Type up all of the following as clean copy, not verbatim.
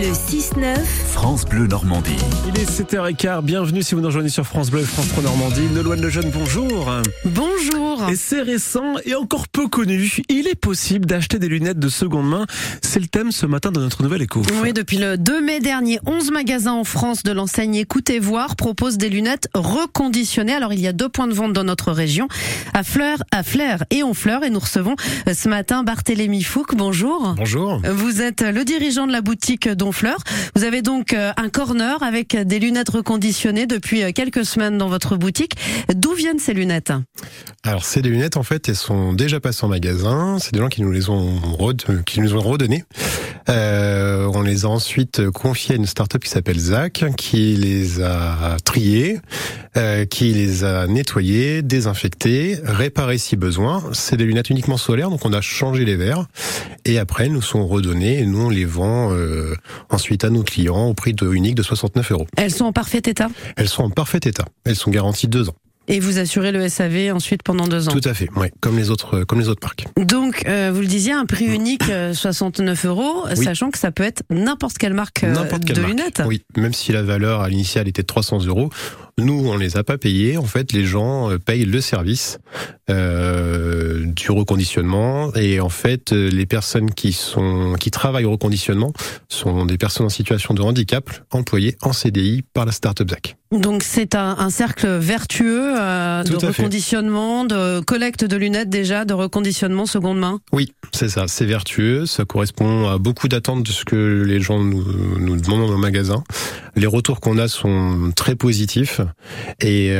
Le 6-9 France Bleu Normandie. Il est 7h15, bienvenue si vous nous rejoignez sur France Bleu, France Première Normandie. Nolwenn Lejeune, bonjour. Bonjour. Et c'est récent et encore peu connu, il est possible d'acheter des lunettes de seconde main. C'est le thème ce matin de notre nouvelle éco. Oui, depuis le 2 mai dernier, 11 magasins en France de l'enseigne Écoutez voir proposent des lunettes reconditionnées. Alors il y a 2 points de vente dans notre région, à Flers et Honfleur. Et nous recevons ce matin Barthélémy Fouque, bonjour. Bonjour. Vous êtes le dirigeant de la boutique d'Honfleur. Vous avez donc un corner avec des lunettes reconditionnées depuis quelques semaines dans votre boutique. D'où viennent ces lunettes ? Alors, ces lunettes, en fait, elles sont déjà passées en magasin. C'est des gens qui nous les ont redonnées. On les a ensuite confiées à une start-up qui s'appelle ZAC, qui les a triées, qui les a nettoyées, désinfectées, réparées si besoin. C'est des lunettes uniquement solaires, donc on a changé les verres. Et après, elles nous sont redonnées et nous, on les vend ensuite à nos clients au prix unique de 69 €. Elles sont en parfait état ? Elles sont en parfait état. Elles sont garanties 2 ans. Et vous assurez le SAV ensuite pendant 2 ans. Tout à fait, ouais, comme les autres parcs. Donc, vous le disiez, un prix unique, 69 €, oui. Sachant que ça peut être n'importe quelle marque de lunettes. Oui, même si la valeur à l'initiale était de 300 €, nous, on les a pas payés. En fait, les gens payent le service du reconditionnement. Et en fait, les personnes qui travaillent au reconditionnement sont des personnes en situation de handicap, employées en CDI par la start-up ZAC. Donc c'est un cercle vertueux de reconditionnement, de collecte de lunettes déjà, de reconditionnement seconde main. Oui, c'est ça, c'est vertueux, ça correspond à beaucoup d'attentes de ce que les gens nous demandent dans nos magasins. Les retours qu'on a sont très positifs et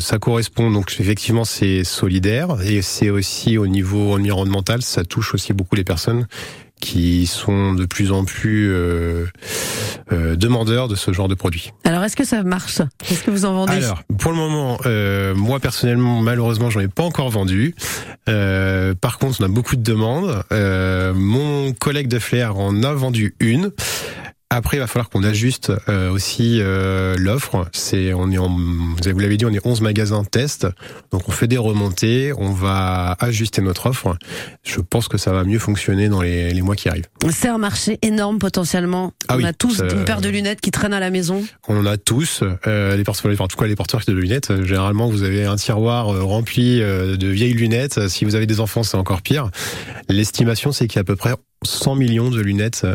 ça correspond, donc effectivement c'est solidaire et c'est aussi au niveau environnemental, ça touche aussi beaucoup les personnes qui sont de plus en plus demandeurs de ce genre de produits. Alors, est-ce que ça marche ? Est-ce que vous en vendez ? Alors, pour le moment, moi personnellement, malheureusement, j'en ai pas encore vendu. Par contre, on a beaucoup de demandes. Mon collègue de Flers en a vendu une. Après, il va falloir qu'on ajuste aussi l'offre. Vous l'avez dit, on est 11 magasins test. Donc, on fait des remontées, on va ajuster notre offre. Je pense que ça va mieux fonctionner dans les mois qui arrivent. C'est un marché énorme potentiellement. On a tous une paire de lunettes qui traînent à la maison. On en a tous. En tout cas, les porteurs de lunettes. Généralement, vous avez un tiroir rempli de vieilles lunettes. Si vous avez des enfants, c'est encore pire. L'estimation, c'est qu'il y a à peu près 100 millions de lunettes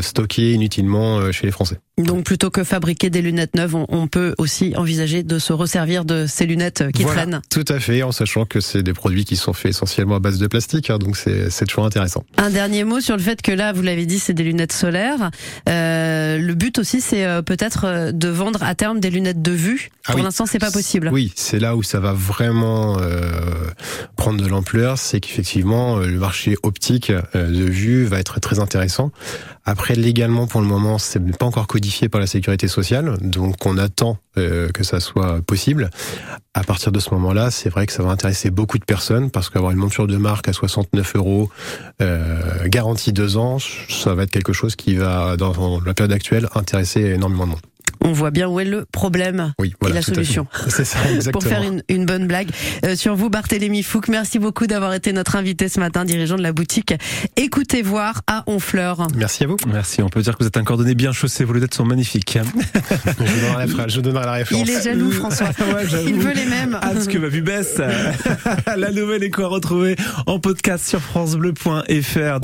stockées inutilement chez les Français. Donc plutôt que fabriquer des lunettes neuves, on peut aussi envisager de se resservir de ces lunettes qui traînent. Tout à fait, en sachant que c'est des produits qui sont faits essentiellement à base de plastique, hein, donc c'est toujours intéressant. Un dernier mot sur le fait que là, vous l'avez dit, c'est des lunettes solaires. Le but aussi, c'est peut-être de vendre à terme des lunettes de vue. Pour l'instant, c'est pas possible. Oui, c'est là où ça va vraiment prendre de l'ampleur, c'est qu'effectivement, le marché optique de vue va être très intéressant. Après, légalement, pour le moment, c'est pas encore codifié par la sécurité sociale, donc on attend que ça soit possible. À partir de ce moment-là, c'est vrai que ça va intéresser beaucoup de personnes, parce qu'avoir une monture de marque à 69 €, garantie 2 ans, ça va être quelque chose qui va, dans la période actuelle, intéresser énormément de monde. On voit bien où est le problème et la solution. C'est ça, exactement. Pour faire une bonne blague sur vous, Barthélémy Fouque, merci beaucoup d'avoir été notre invité ce matin, dirigeant de la boutique Écoutez voir à Honfleur. Merci à vous. Merci, on peut dire que vous êtes un cordonnier bien chaussé, vos lunettes sont magnifiques. Je vous donnerai la référence. Il est jaloux, François. Il veut les mêmes. Hâte que ma vue baisse. La nouvelle éco à retrouver en podcast sur francebleu.fr.